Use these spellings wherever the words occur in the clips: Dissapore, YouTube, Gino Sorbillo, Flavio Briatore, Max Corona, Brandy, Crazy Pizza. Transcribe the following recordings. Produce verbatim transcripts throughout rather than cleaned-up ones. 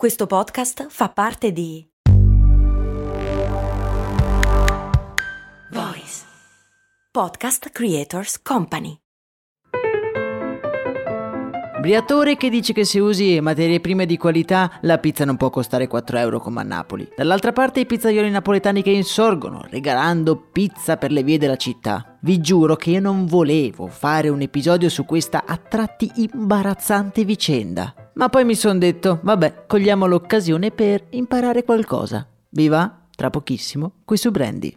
Questo podcast fa parte di Voice Podcast Creators Company. Briatore che dice che se usi materie prime di qualità la pizza non può costare quattro euro come a Napoli. Dall'altra parte i pizzaioli napoletani che insorgono, regalando pizza per le vie della città. Vi giuro che io non volevo fare un episodio su questa a tratti imbarazzante vicenda. Ma poi mi son detto, vabbè, cogliamo l'occasione per imparare qualcosa. Vi va? Tra pochissimo, qui su Brandy.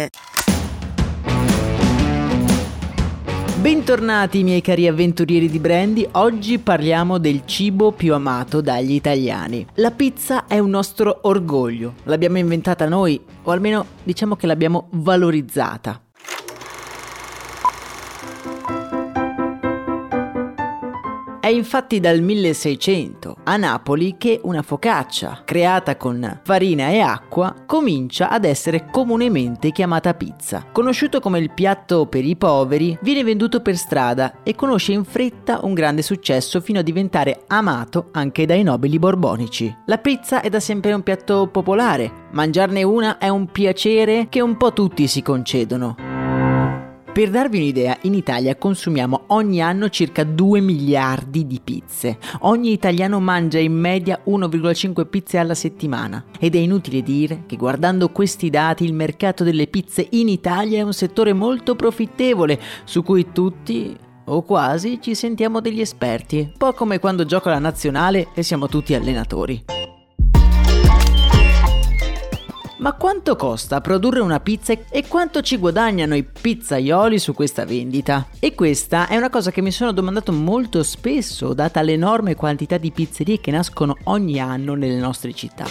Bentornati miei cari avventurieri di Brandy, oggi parliamo del cibo più amato dagli italiani. La pizza è un nostro orgoglio, l'abbiamo inventata noi, o almeno diciamo che l'abbiamo valorizzata. È infatti dal milleseicento a Napoli che una focaccia, creata con farina e acqua, comincia ad essere comunemente chiamata pizza. Conosciuto come il piatto per i poveri, viene venduto per strada e conosce in fretta un grande successo fino a diventare amato anche dai nobili borbonici. La pizza è da sempre un piatto popolare, mangiarne una è un piacere che un po' tutti si concedono. Per darvi un'idea, in Italia consumiamo ogni anno circa due miliardi di pizze. Ogni italiano mangia in media uno virgola cinque pizze alla settimana. Ed è inutile dire che guardando questi dati il mercato delle pizze in Italia è un settore molto profittevole, su cui tutti, o quasi, ci sentiamo degli esperti. Un po' come quando gioca la nazionale e siamo tutti allenatori. Ma quanto costa produrre una pizza e quanto ci guadagnano i pizzaioli su questa vendita? E questa è una cosa che mi sono domandato molto spesso, data l'enorme quantità di pizzerie che nascono ogni anno nelle nostre città.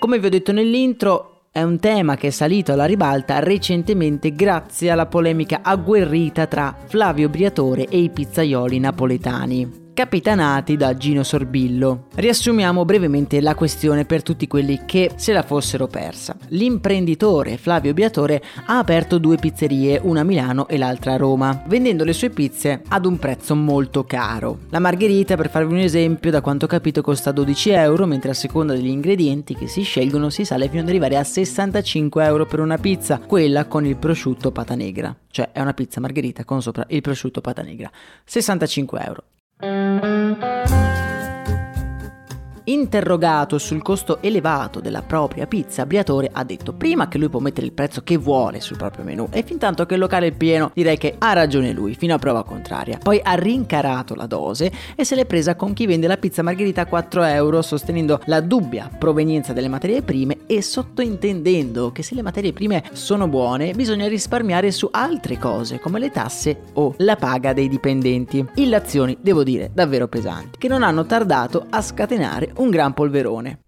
Come vi ho detto nell'intro, è un tema che è salito alla ribalta recentemente grazie alla polemica agguerrita tra Flavio Briatore e i pizzaioli napoletani, capitanati da Gino Sorbillo. Riassumiamo brevemente la questione per tutti quelli che se la fossero persa. L'imprenditore Flavio Briatore ha aperto due pizzerie, una a Milano e l'altra a Roma, vendendo le sue pizze ad un prezzo molto caro. La margherita, per farvi un esempio, da quanto ho capito costa dodici euro, mentre a seconda degli ingredienti che si scelgono si sale fino ad arrivare a sessantacinque euro per una pizza, quella con il prosciutto pata negra. Cioè è una pizza margherita con sopra il prosciutto pata negra. sessantacinque euro. Interrogato sul costo elevato della propria pizza, Briatore ha detto prima che lui può mettere il prezzo che vuole sul proprio menù e fin tanto che il locale è pieno direi che ha ragione lui, fino a prova contraria. Poi ha rincarato la dose e se l'è presa con chi vende la pizza margherita a quattro euro, sostenendo la dubbia provenienza delle materie prime e sottointendendo che se le materie prime sono buone bisogna risparmiare su altre cose come le tasse o la paga dei dipendenti. Illazioni, devo dire, davvero pesanti, che non hanno tardato a scatenare un gran polverone.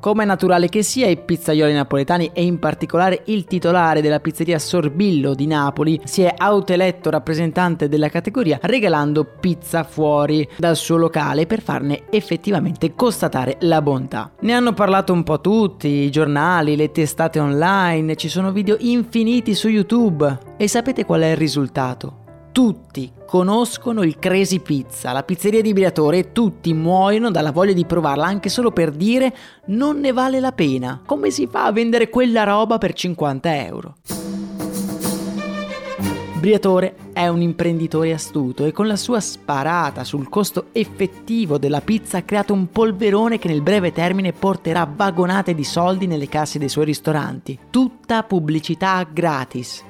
Come è naturale che sia, i pizzaioli napoletani e in particolare il titolare della pizzeria Sorbillo di Napoli si è autoeletto rappresentante della categoria regalando pizza fuori dal suo locale per farne effettivamente constatare la bontà. Ne hanno parlato un po' tutti, i giornali, le testate online, ci sono video infiniti su YouTube e sapete qual è il risultato? Tutti conoscono il Crazy Pizza, la pizzeria di Briatore, e tutti muoiono dalla voglia di provarla anche solo per dire non ne vale la pena. Come si fa a vendere quella roba per cinquanta euro? Briatore è un imprenditore astuto e con la sua sparata sul costo effettivo della pizza ha creato un polverone che nel breve termine porterà vagonate di soldi nelle casse dei suoi ristoranti. Tutta pubblicità gratis.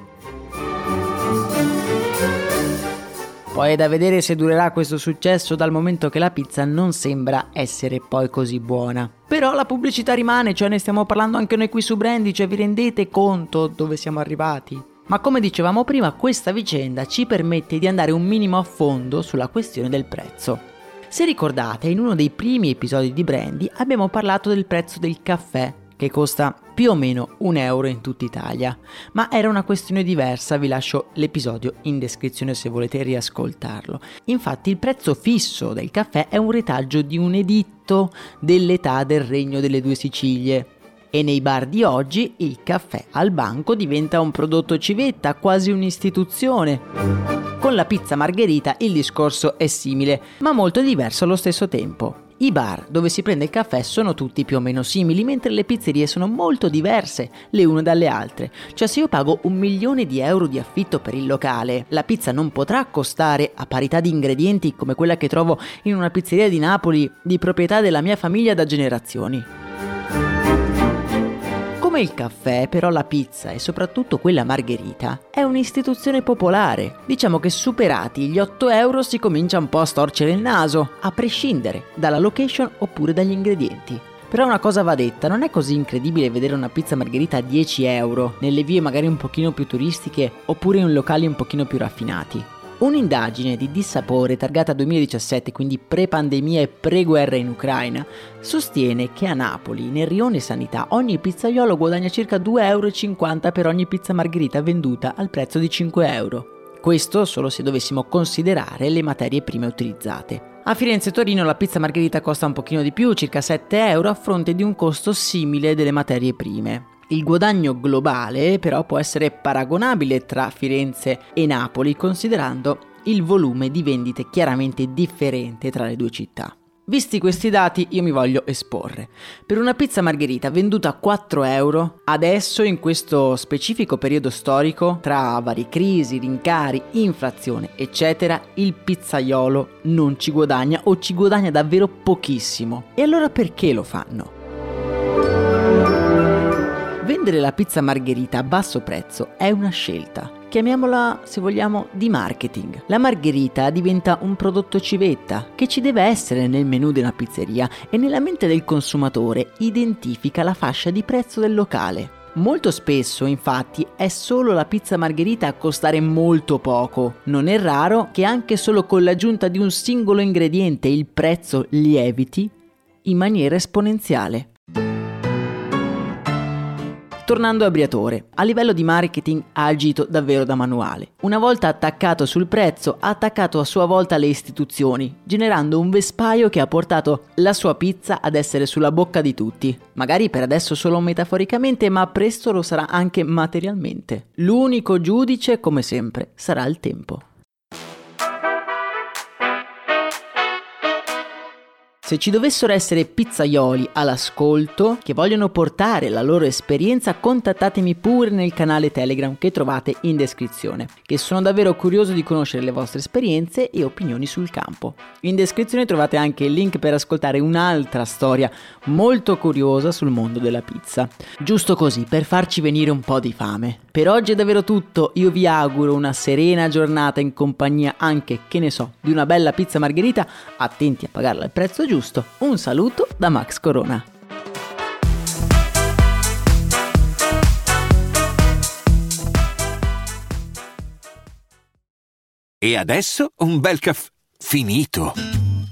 Poi è da vedere se durerà questo successo, dal momento che la pizza non sembra essere poi così buona. Però la pubblicità rimane, cioè ne stiamo parlando anche noi qui su Brandy, cioè vi rendete conto dove siamo arrivati? Ma come dicevamo prima, questa vicenda ci permette di andare un minimo a fondo sulla questione del prezzo. Se ricordate, in uno dei primi episodi di Brandy abbiamo parlato del prezzo del caffè, che costa più o meno un euro in tutta Italia, ma era una questione diversa, vi lascio l'episodio in descrizione se volete riascoltarlo. Infatti il prezzo fisso del caffè è un retaggio di un editto dell'età del Regno delle Due Sicilie, e nei bar di oggi il caffè al banco diventa un prodotto civetta, quasi un'istituzione. Con la pizza margherita il discorso è simile, ma molto diverso allo stesso tempo. I bar dove si prende il caffè sono tutti più o meno simili, mentre le pizzerie sono molto diverse le une dalle altre. Cioè, se io pago un milione di euro di affitto per il locale, la pizza non potrà costare a parità di ingredienti come quella che trovo in una pizzeria di Napoli di proprietà della mia famiglia da generazioni. Come il caffè, però, la pizza e soprattutto quella margherita è un'istituzione popolare. Diciamo che superati gli otto euro si comincia un po' a storcere il naso, a prescindere dalla location oppure dagli ingredienti. Però una cosa va detta, non è così incredibile vedere una pizza margherita a dieci euro nelle vie magari un pochino più turistiche oppure in locali un pochino più raffinati. Un'indagine di Dissapore, targata duemiladiciassette, quindi pre-pandemia e pre-guerra in Ucraina, sostiene che a Napoli, nel rione sanità, ogni pizzaiolo guadagna circa due euro e cinquanta per ogni pizza margherita venduta al prezzo di cinque euro. Questo solo se dovessimo considerare le materie prime utilizzate. A Firenze e Torino la pizza margherita costa un pochino di più, circa sette euro, a fronte di un costo simile delle materie prime. Il guadagno globale però può essere paragonabile tra Firenze e Napoli, considerando il volume di vendite chiaramente differente tra le due città. Visti questi dati, io mi voglio esporre. Per una pizza margherita venduta a quattro euro, adesso in questo specifico periodo storico, tra varie crisi, rincari, inflazione, eccetera, il pizzaiolo non ci guadagna o ci guadagna davvero pochissimo. E allora perché lo fanno? Vendere la pizza margherita a basso prezzo è una scelta, chiamiamola se vogliamo di marketing. La margherita diventa un prodotto civetta che ci deve essere nel menù di una pizzeria e nella mente del consumatore identifica la fascia di prezzo del locale. Molto spesso, infatti, è solo la pizza margherita a costare molto poco. Non è raro che anche solo con l'aggiunta di un singolo ingrediente il prezzo lieviti in maniera esponenziale. Tornando a Briatore, a livello di marketing ha agito davvero da manuale. Una volta attaccato sul prezzo, ha attaccato a sua volta le istituzioni, generando un vespaio che ha portato la sua pizza ad essere sulla bocca di tutti. Magari per adesso solo metaforicamente, ma presto lo sarà anche materialmente. L'unico giudice, come sempre, sarà il tempo. Se ci dovessero essere pizzaioli all'ascolto che vogliono portare la loro esperienza, contattatemi pure nel canale Telegram che trovate in descrizione, che sono davvero curioso di conoscere le vostre esperienze e opinioni sul campo. In descrizione trovate anche il link per ascoltare un'altra storia molto curiosa sul mondo della pizza. Giusto così, per farci venire un po' di fame. Per oggi è davvero tutto, io vi auguro una serena giornata in compagnia anche, che ne so, di una bella pizza margherita, attenti a pagarla al prezzo giusto. Giusto, un saluto da Max Corona. E adesso un bel caffè finito.